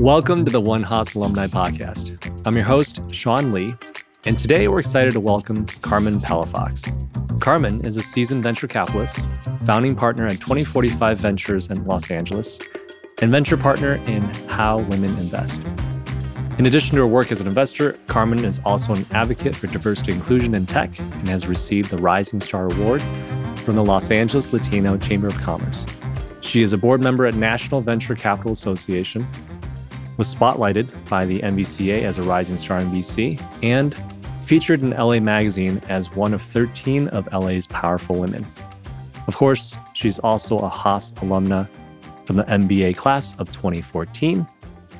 Welcome to the One Haas Alumni Podcast. I'm your host, Sean Lee, and today we're excited to welcome Carmen Palafox. Carmen is a seasoned venture capitalist, founding partner at 2045 Ventures in Los Angeles, and venture partner in How Women Invest. In addition to her work as an investor, Carmen is also an advocate for diversity and inclusion in tech and has received the Rising Star Award from the Los Angeles Latino Chamber of Commerce. She is a board member at National Venture Capital Association, was spotlighted by the NVCA as a Rising Star NVC, and featured in LA Magazine as one of 13 of LA's powerful women. Of course, she's also a Haas alumna from the MBA class of 2014.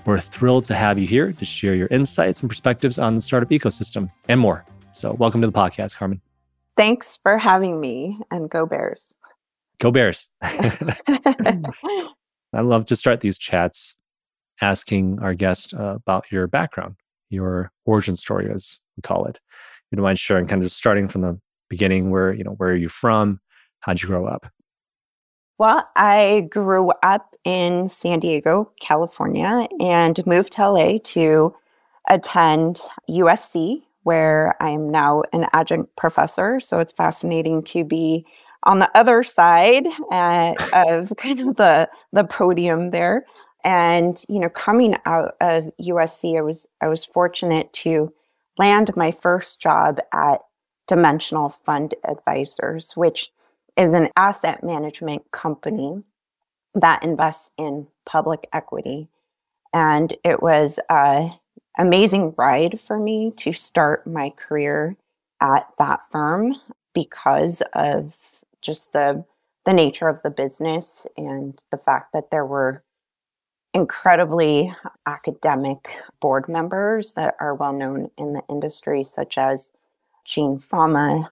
We're thrilled to have you here to share your insights and perspectives on the startup ecosystem and more. So welcome to the podcast, Carmen. Thanks for having me, and go Bears. Go Bears. I love to start these chats asking our guest about your background, your origin story, as we call it. You don't mind sharing, kind of just starting from the beginning, where are you from? How'd you grow up? Well, I grew up in San Diego, California, and moved to LA to attend USC, where I'm now an adjunct professor. So it's fascinating to be on the other side of kind of the podium there. And, coming out of USC, I was fortunate to land my first job at Dimensional Fund Advisors, which is an asset management company that invests in public equity. And it was an amazing ride for me to start my career at that firm because of just the nature of the business and the fact that there were incredibly academic board members that are well known in the industry, such as Gene Fama,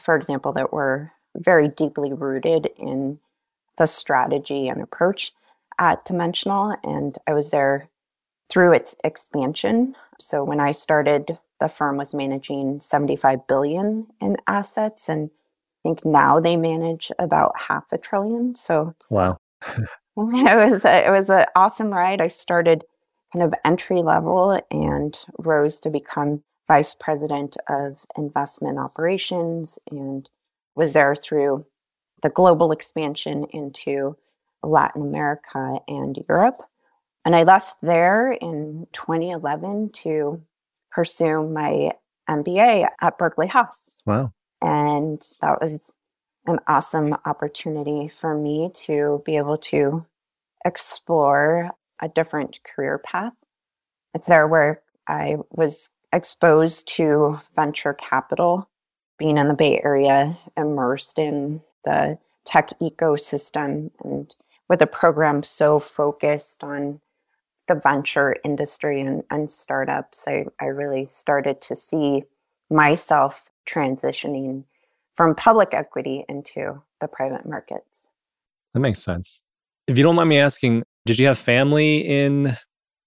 for example, that were very deeply rooted in the strategy and approach at Dimensional. And I was there through its expansion. So when I started, the firm was managing $75 billion in assets. And I think now they manage about $500 billion. So wow. It was an awesome ride. I started kind of entry level and rose to become vice president of investment operations, and was there through the global expansion into Latin America and Europe. And I left there in 2011 to pursue my MBA at Berkeley Haas. Wow. And that was an awesome opportunity for me to be able to explore a different career path. It's there where I was exposed to venture capital, being in the Bay Area, immersed in the tech ecosystem, and with a program so focused on the venture industry and startups, I really started to see myself transitioning from public equity into the private markets. That makes sense. If you don't mind me asking, did you have family in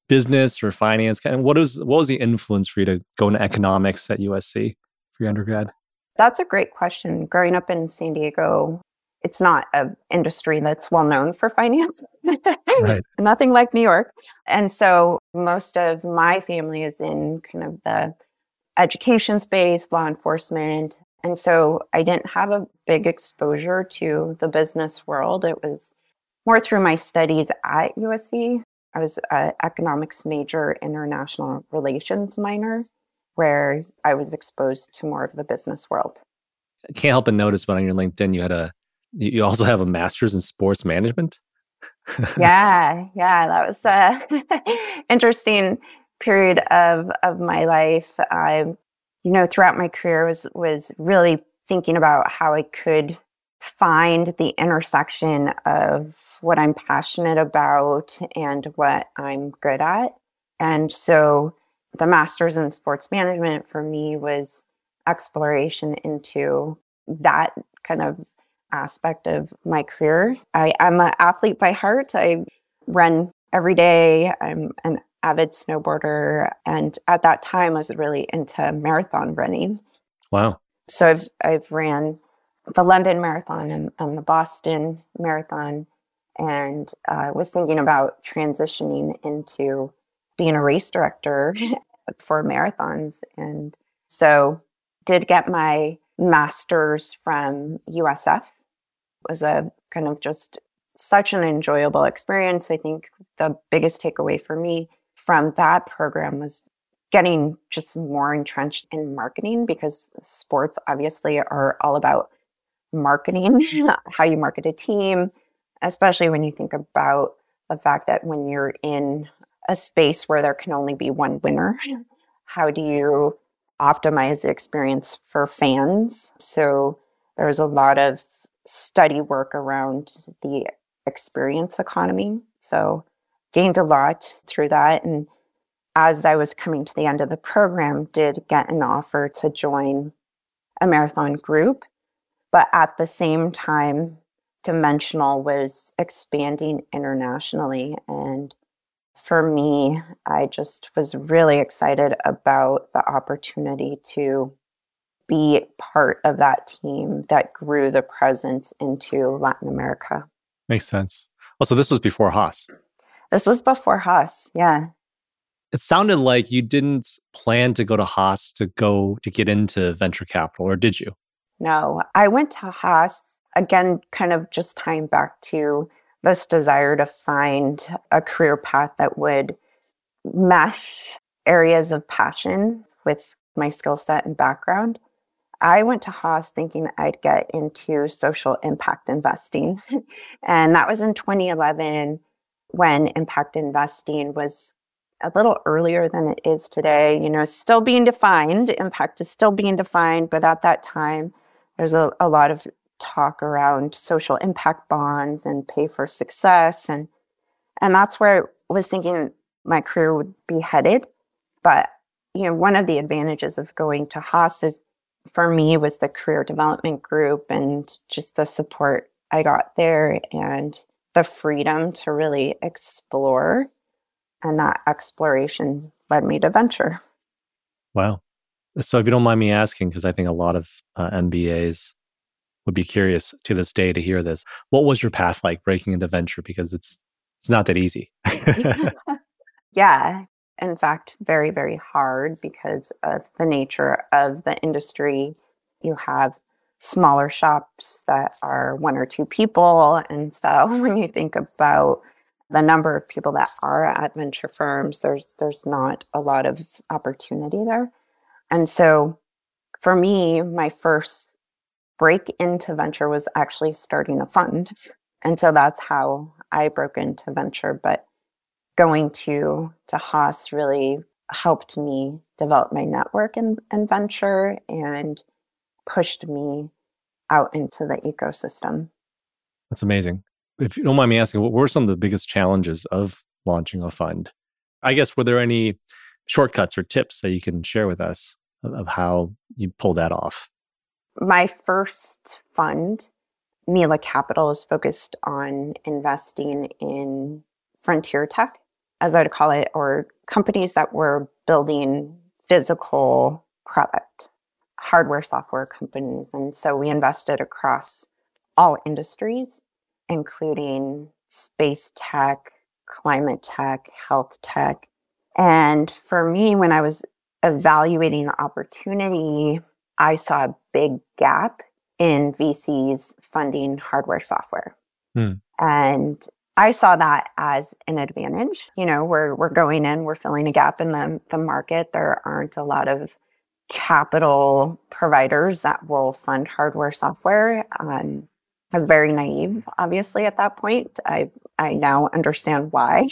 business or finance? And what was the influence for you to go into economics at USC for your undergrad? That's a great question. Growing up in San Diego, it's not an industry that's well known for finance. Right. Nothing like New York. And so most of my family is in kind of the education space, law enforcement. And so I didn't have a big exposure to the business world. It was more through my studies at USC. I was an economics major, international relations minor, where I was exposed to more of the business world. I can't help but notice, but on your LinkedIn, you also have a master's in sports management. Yeah, that was an interesting period of my life. Throughout my career was really thinking about how I could find the intersection of what I'm passionate about and what I'm good at. And so the master's in sports management for me was exploration into that kind of aspect of my career. I am an athlete by heart. I run every day. I'm an avid snowboarder. And at that time, I was really into marathon running. Wow. So I've ran the London Marathon and the Boston Marathon, and was thinking about transitioning into being a race director for marathons. And so did get my master's from USF. It was a kind of just such an enjoyable experience. I think the biggest takeaway for me from that program was getting just more entrenched in marketing, because sports obviously are all about marketing, how you market a team, especially when you think about the fact that when you're in a space where there can only be one winner, how do you optimize the experience for fans? So there was a lot of study work around the experience economy. So gained a lot through that. And as I was coming to the end of the program, did get an offer to join a marathon group. But at the same time, Dimensional was expanding internationally. And for me, I just was really excited about the opportunity to be part of that team that grew the presence into Latin America. Makes sense. Also, this was before Haas. This was before Haas, yeah. It sounded like you didn't plan to go to Haas to get into venture capital, or did you? No, I went to Haas, again, kind of just tying back to this desire to find a career path that would mesh areas of passion with my skill set and background. I went to Haas thinking I'd get into social impact investing. And that was in 2011, when impact investing was a little earlier than it is today. You know, still being defined, impact is still being defined, but at that time, there's a lot of talk around social impact bonds and pay for success. And that's where I was thinking my career would be headed. But, you know, one of the advantages of going to Haas is, for me, was the career development group and just the support I got there and the freedom to really explore. And that exploration led me to venture. Wow. So if you don't mind me asking, because I think a lot of MBAs would be curious to this day to hear this, what was your path like breaking into venture? Because it's not that easy. Yeah. In fact, very, very hard because of the nature of the industry. You have smaller shops that are one or two people. And so when you think about the number of people that are at venture firms, there's not a lot of opportunity there. And so for me, my first break into venture was actually starting a fund. And so that's how I broke into venture. But going to Haas really helped me develop my network in venture and pushed me out into the ecosystem. That's amazing. If you don't mind me asking, what were some of the biggest challenges of launching a fund? I guess, were there any shortcuts or tips that you can share with us of how you pull that off? My first fund, MiLA Capital, is focused on investing in frontier tech, as I would call it, or companies that were building physical product, hardware, software companies. And so we invested across all industries, including space tech, climate tech, health tech. And for me, when I was evaluating the opportunity, I saw a big gap in VCs funding hardware software. And I saw that as an advantage. You know, we're going in, we're filling a gap in the market. There aren't a lot of capital providers that will fund hardware software. I was very naive, obviously, at that point. I now understand why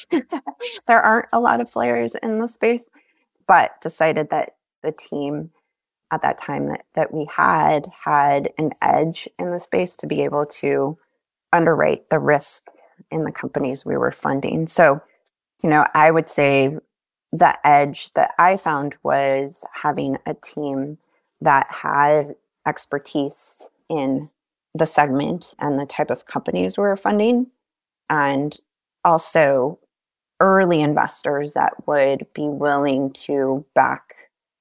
there aren't a lot of players in the space, but decided that the team at that time that we had an edge in the space to be able to underwrite the risk in the companies we were funding. So, you know, I would say the edge that I found was having a team that had expertise in the segment and the type of companies we were funding, and also early investors that would be willing to back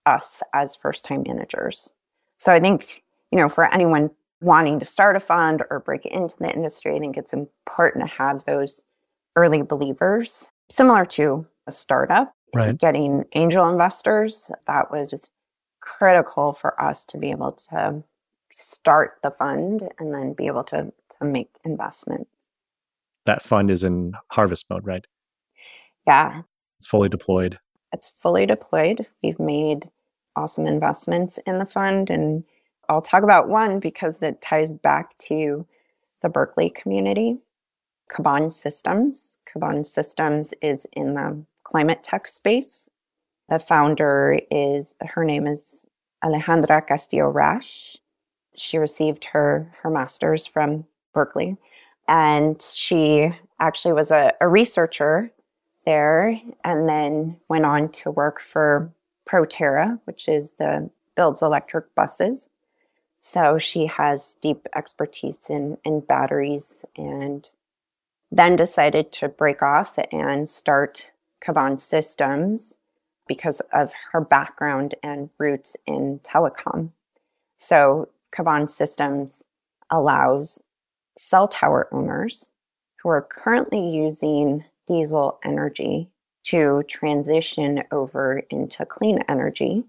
us as first-time managers. So I think, you know, for anyone wanting to start a fund or break into the industry, I think it's important to have those early believers, similar to a startup. Right. Getting angel investors, that was just critical for us to be able to start the fund and then be able to make investments. That fund is in harvest mode, right? Yeah. It's fully deployed. It's fully deployed. We've made awesome investments in the fund. And I'll talk about one because it ties back to the Berkeley community, Caban Systems. Caban Systems is in the climate tech space. The founder is, her name is Alejandra Castillo-Rash. She received her master's from Berkeley. And she actually was a researcher there and then went on to work for Proterra, which is builds electric buses. So she has deep expertise in batteries and then decided to break off and start Caban Systems because of her background and roots in telecom. So Caban Systems allows cell tower owners who are currently using diesel energy to transition over into clean energy.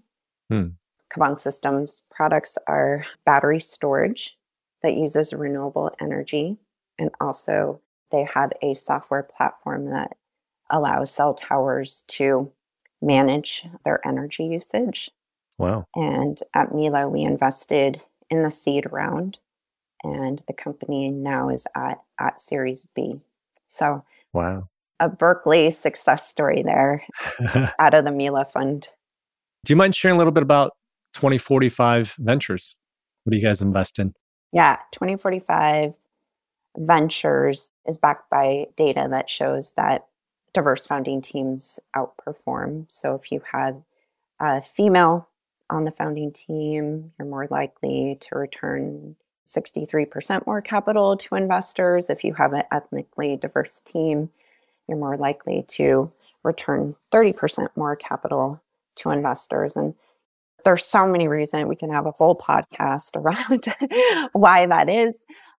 Caban Systems products are battery storage that uses renewable energy, and also they have a software platform that allows cell towers to manage their energy usage. Wow. And at MiLA, we invested in the seed round, and the company now is at Series B. So wow. A Berkeley success story there out of the MiLA fund. Do you mind sharing a little bit about 2045 Ventures? What do you guys invest in? Yeah, 2045 Ventures is backed by data that shows that diverse founding teams outperform. So if you have a female on the founding team, you're more likely to return 63% more capital to investors. If you have an ethnically diverse team, you're more likely to return 30% more capital to investors. And there's so many reasons. We can have a whole podcast around why that is,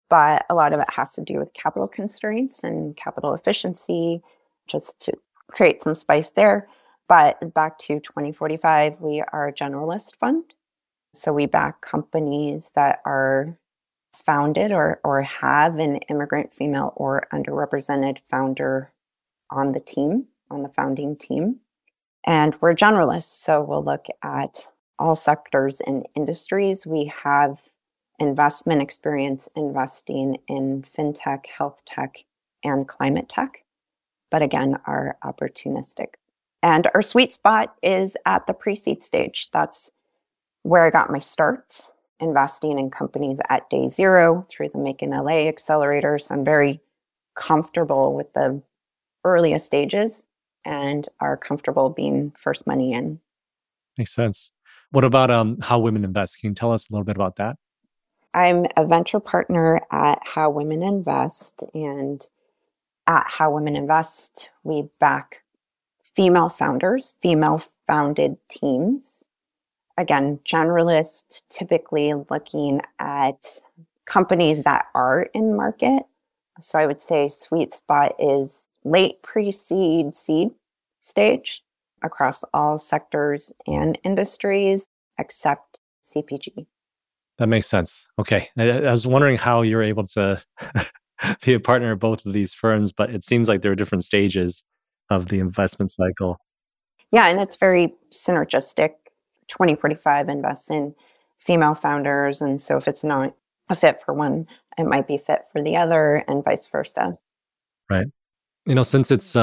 but a lot of it has to do with capital constraints and capital efficiency, just to create some spice there. But back to 2045, we are a generalist fund. So we back companies that are founded or have an immigrant, female, or underrepresented founder on the team, on the founding team. And we're generalists, so we'll look at all sectors and industries. We have investment experience investing in fintech, health tech, and climate tech, but again, are opportunistic. And our sweet spot is at the pre-seed stage. That's where I got my start, investing in companies at day zero through the Make in LA accelerator. So I'm very comfortable with the earliest stages and are comfortable being first money in. Makes sense. What about How Women Invest? Can you tell us a little bit about that? I'm a venture partner at How Women Invest, and at How Women Invest, we back female founders, female founded teams. Again, generalists, typically looking at companies that are in market. So I would say sweet spot is late pre-seed, seed stage across all sectors and industries except CPG. That makes sense. Okay. I was wondering how you're able to be a partner of both of these firms, but it seems like there are different stages of the investment cycle. Yeah, and it's very synergistic. 2045 invests in female founders, and so if it's not a fit for one, it might be fit for the other, and vice versa. Right. You know, since it's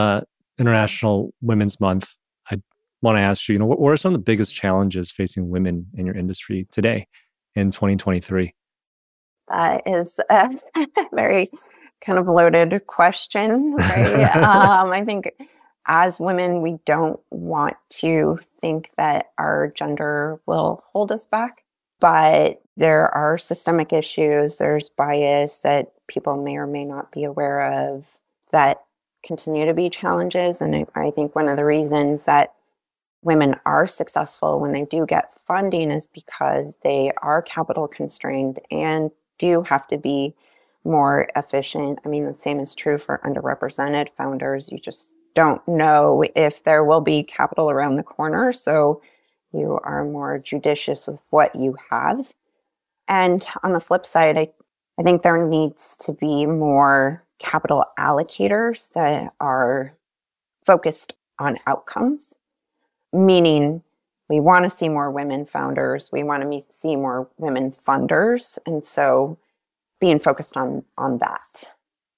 International Women's Month, I want to ask you, what are some of the biggest challenges facing women in your industry today in 2023? That is a very kind of loaded question, right? I think as women, we don't want to think that our gender will hold us back, but there are systemic issues. There's bias that people may or may not be aware of that continue to be challenges. And I think one of the reasons that women are successful when they do get funding is because they are capital constrained and do have to be more efficient. I mean, the same is true for underrepresented founders. You just don't know if there will be capital around the corner. So you are more judicious with what you have. And on the flip side, I think there needs to be more capital allocators that are focused on outcomes, meaning we want to see more women founders, we want to see more women funders, and so being focused on that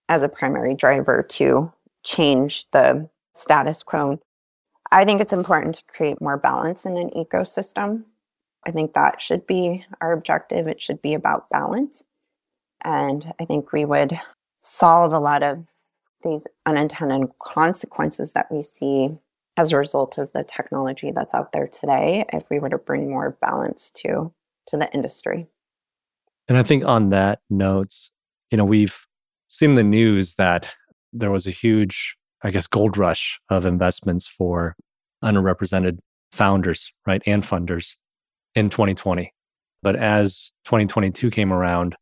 as a primary driver to change the status quo. I think it's important to create more balance in an ecosystem. I think that should be our objective. It should be about balance. And I think we would solve a lot of these unintended consequences that we see as a result of the technology that's out there today if we were to bring more balance to the industry. And I think on that note, you know, we've seen the news that there was a huge, I guess, gold rush of investments for underrepresented founders, right, and funders in 2020. But as 2022 came around,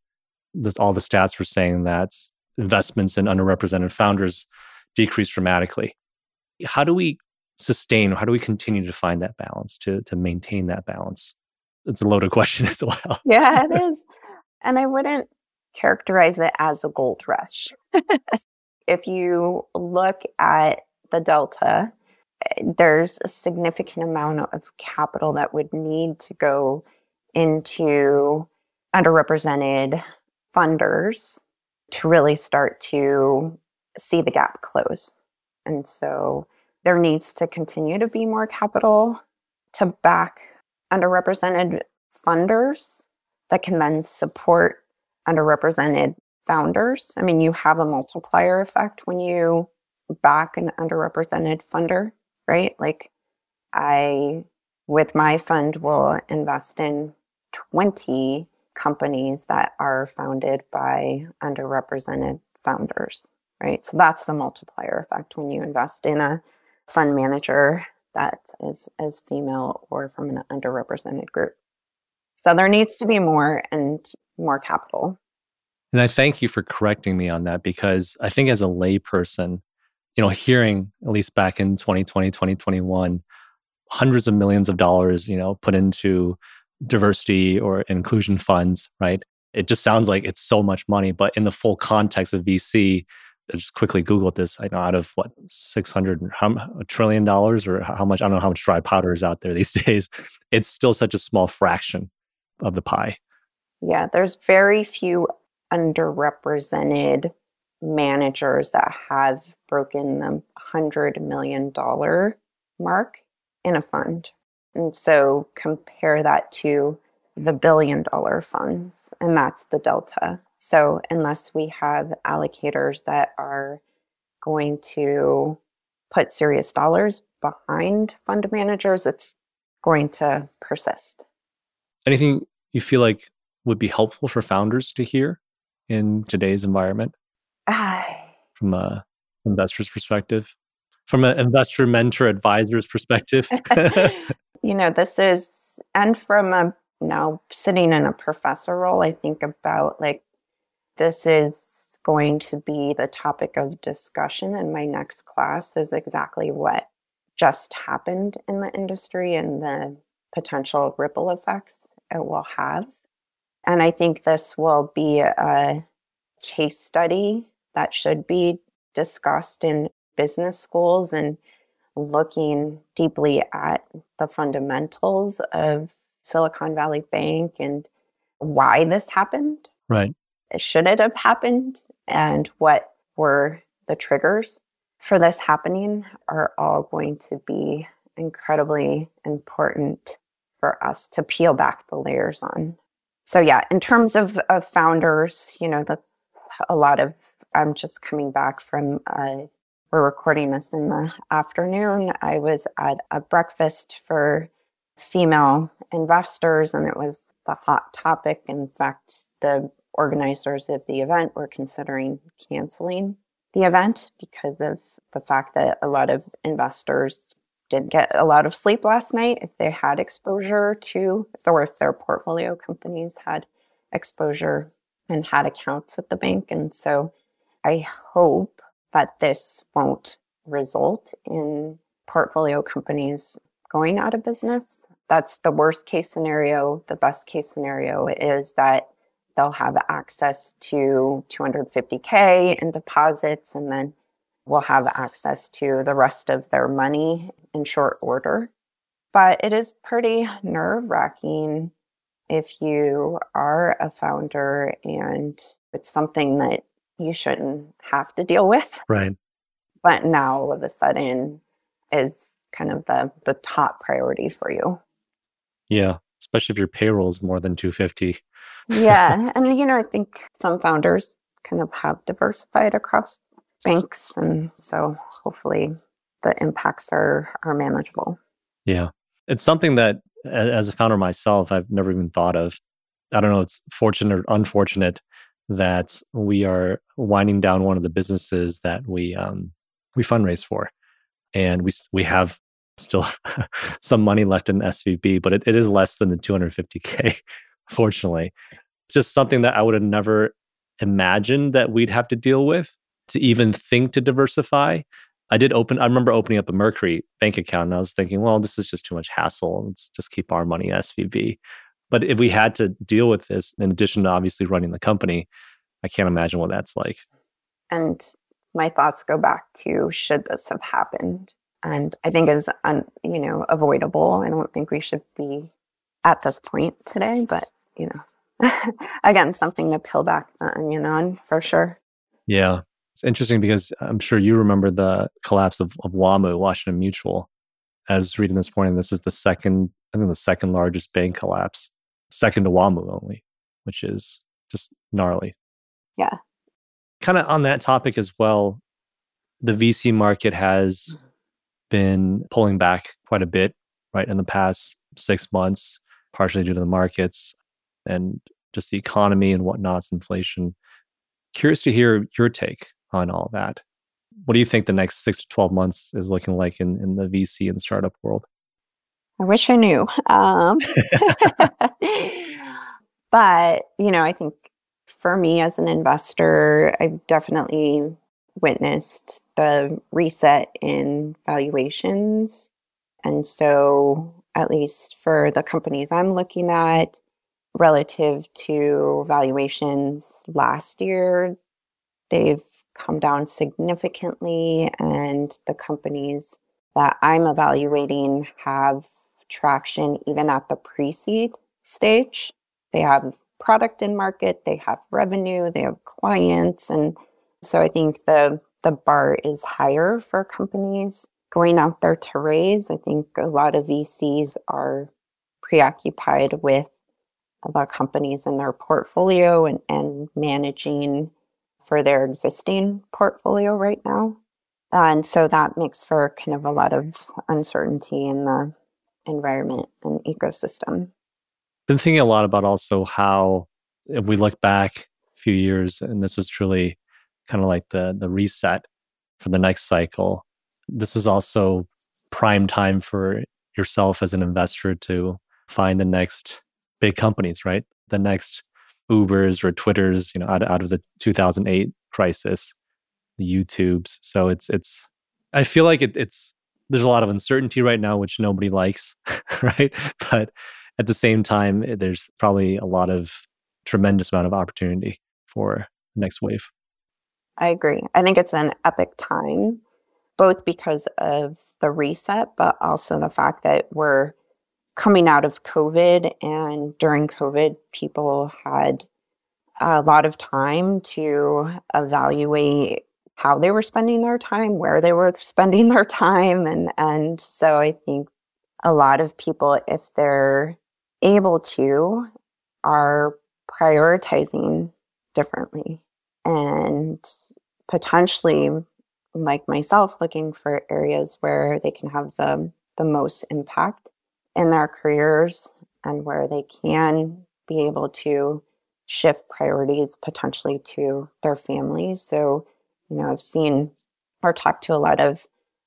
all the stats were saying that investments in underrepresented founders decreased dramatically. How do we sustain, how do we continue to find that balance, to maintain that balance? It's a loaded question as well. Yeah, it is. And I wouldn't characterize it as a gold rush. If you look at the delta, there's a significant amount of capital that would need to go into underrepresented funders to really start to see the gap close. And so there needs to continue to be more capital to back underrepresented funders that can then support underrepresented founders. I mean, you have a multiplier effect when you back an underrepresented funder, right? Like I, with my fund, will invest in 20 companies that are founded by underrepresented founders, right? So that's the multiplier effect when you invest in a fund manager that is as female or from an underrepresented group. So there needs to be more and more capital. And I thank you for correcting me on that, because I think as a layperson, you know, hearing at least back in 2020, 2021, hundreds of millions of dollars, you know, put into diversity or inclusion funds, right? It just sounds like it's so much money, but in the full context of VC, I just quickly Googled this, I know out of what, $600 trillion or how much, I don't know how much dry powder is out there these days. It's still such a small fraction of the pie. Yeah, there's very few underrepresented managers that have broken the $100 million mark in a fund. And so compare that to the billion-dollar funds, and that's the delta. So unless we have allocators that are going to put serious dollars behind fund managers, it's going to persist. Anything you feel like would be helpful for founders to hear in today's environment from an investor's perspective, from an investor, mentor, advisor's perspective? You know, this is, and from a, now sitting in a professor role, I think about like, this is going to be the topic of discussion in my next class, is exactly what just happened in the industry and the potential ripple effects it will have. And I think this will be a case study that should be discussed in business schools and looking deeply at the fundamentals of Silicon Valley Bank and why this happened. Right. Should it have happened? And what were the triggers for this happening are all going to be incredibly important for us to peel back the layers on. So yeah, in terms of founders, you know, that's a lot of, I'm just coming back from, we're recording this in the afternoon. I was at a breakfast for female investors, and it was the hot topic. In fact, the organizers of the event were considering canceling the event because of the fact that a lot of investors didn't get a lot of sleep last night if they had exposure to, or if their portfolio companies had exposure and had accounts at the bank. And so I hope that this won't result in portfolio companies going out of business. That's the worst case scenario. The best case scenario is that they'll have access to $250K in deposits, and then will have access to the rest of their money in short order. But it is pretty nerve-wracking if you are a founder and it's something that you shouldn't have to deal with. Right. But now all of a sudden is kind of the top priority for you. Yeah, especially if your payroll is more than 250. Yeah, and I think some founders kind of have diversified across banks, and so hopefully the impacts are manageable. Yeah. It's something that as a founder myself, I've never even thought of. I don't know, it's fortunate or unfortunate that we are winding down one of the businesses that we fundraise for. And we have still some money left in SVB, but it is less than the $250K, fortunately. It's just something that I would have never imagined that we'd have to deal with to even think to diversify. I remember opening up a Mercury bank account, and I was thinking, well, this is just too much hassle. Let's just keep our money at SVB. But if we had to deal with this, in addition to obviously running the company, I can't imagine what that's like. And my thoughts go back to, should this have happened? And I think it's avoidable. I don't think we should be at this point today, but again, something to peel back the onion on for sure. Yeah. It's interesting because I'm sure you remember the collapse of WaMu, Washington Mutual. I was reading this morning, this is the second largest bank collapse, second to WaMu only, which is just gnarly. Yeah. Kind of on that topic as well, the VC market has been pulling back quite a bit, right, in the past 6 months, partially due to the markets and just the economy and whatnot, inflation. Curious to hear your take on all that. What do you think the next 6 to 12 months is looking like in the VC and startup world? I wish I knew. But, I think for me as an investor, I've definitely witnessed the reset in valuations. And so, at least for the companies I'm looking at, relative to valuations last year, they've come down significantly, and the companies that I'm evaluating have traction even at the pre-seed stage. They have product in market, they have revenue, they have clients, and so I think the bar is higher for companies going out there to raise. I think a lot of VCs are preoccupied with about companies in their portfolio and managing for their existing portfolio right now. And so that makes for kind of a lot of uncertainty in the environment and ecosystem. Been thinking a lot about also how, if we look back a few years, and this is truly kind of like the reset for the next cycle, this is also prime time for yourself as an investor to find the next big companies, right? The next Ubers or Twitters, out of the 2008 crisis, the YouTubes. So it's. I feel like it's. There's a lot of uncertainty right now, which nobody likes, right? But at the same time, there's probably a lot of tremendous amount of opportunity for the next wave. I agree. I think it's an epic time, both because of the reset, but also the fact that we're coming out of COVID, and during COVID, people had a lot of time to evaluate how they were spending their time, where they were spending their time. And so I think a lot of people, if they're able to, are prioritizing differently. And potentially, like myself, looking for areas where they can have the most impact in their careers, and where they can be able to shift priorities potentially to their family. So, I've seen or talked to a lot of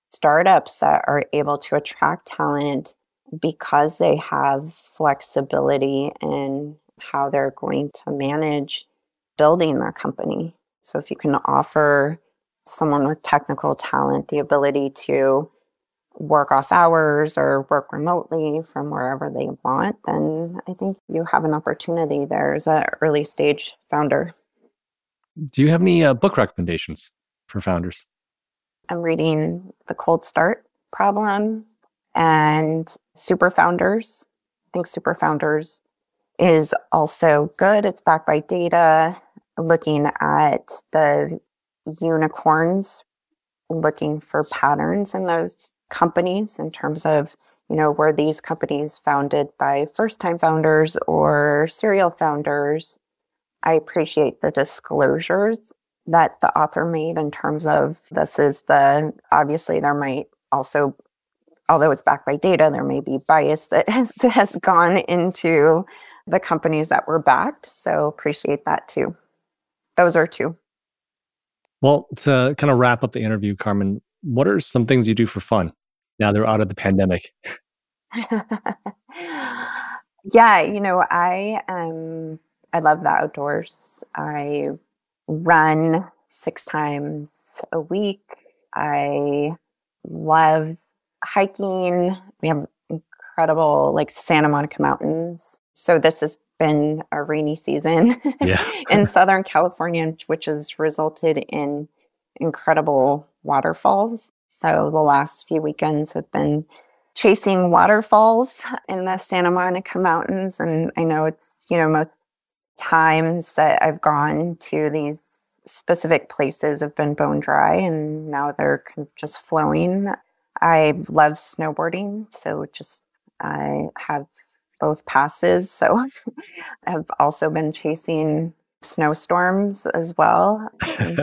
startups that are able to attract talent because they have flexibility in how they're going to manage building their company. So if you can offer someone with technical talent the ability to work off hours or work remotely from wherever they want, then I think you have an opportunity there as an early stage founder. Do you have any book recommendations for founders? I'm reading The Cold Start Problem and Super Founders. I think Super Founders is also good. It's backed by data, looking at the unicorns, looking for patterns in those companies in terms of, you know, were these companies founded by first-time founders or serial founders? I appreciate the disclosures that the author made in terms of this is the, obviously there might also, although it's backed by data, there may be bias that has gone into the companies that were backed. So appreciate that too. Those are two. Well, to kind of wrap up the interview, Carmen, what are some things you do for fun now they're out of the pandemic? Yeah, you know, I love the outdoors. I run 6 times a week. I love hiking. We have incredible, like, Santa Monica Mountains. So this has been a rainy season in Southern California, which has resulted in incredible waterfalls. So the last few weekends have been chasing waterfalls in the Santa Monica Mountains. And I know it's, you know, most times that I've gone to these specific places have been bone dry, and now they're kind of just flowing. I love snowboarding. So just, I have both passes. So I've also been chasing snowstorms as well.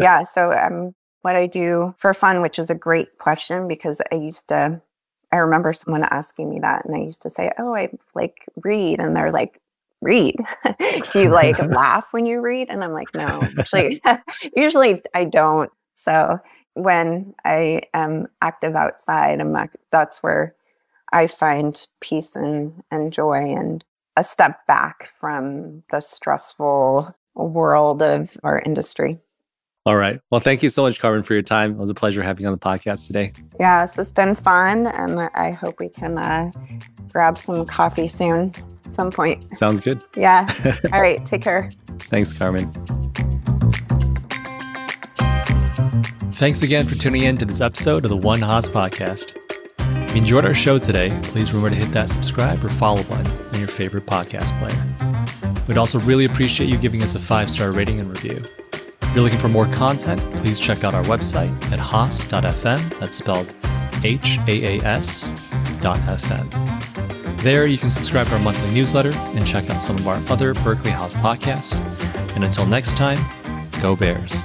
Yeah. So what I do for fun, which is a great question, because I remember someone asking me that, and I used to say, oh, I like read. And they're like, read? Do you like laugh when you read? And I'm like, no, usually I don't. So when I am active outside, that's where I find peace and joy and a step back from the stressful world of our industry. All right. Well, thank you so much, Carmen, for your time. It was a pleasure having you on the podcast today. Yes, it's been fun, and I hope we can grab some coffee soon at some point. Sounds good. Yeah. All right. Take care. Thanks, Carmen. Thanks again for tuning in to this episode of the One Haas Podcast. If you enjoyed our show today, please remember to hit that subscribe or follow button on your favorite podcast player. We'd also really appreciate you giving us a 5-star rating and review. If you're looking for more content, please check out our website at haas.fm. That's spelled HAAS.fm. There you can subscribe to our monthly newsletter and check out some of our other Berkeley Haas podcasts. And until next time, go Bears.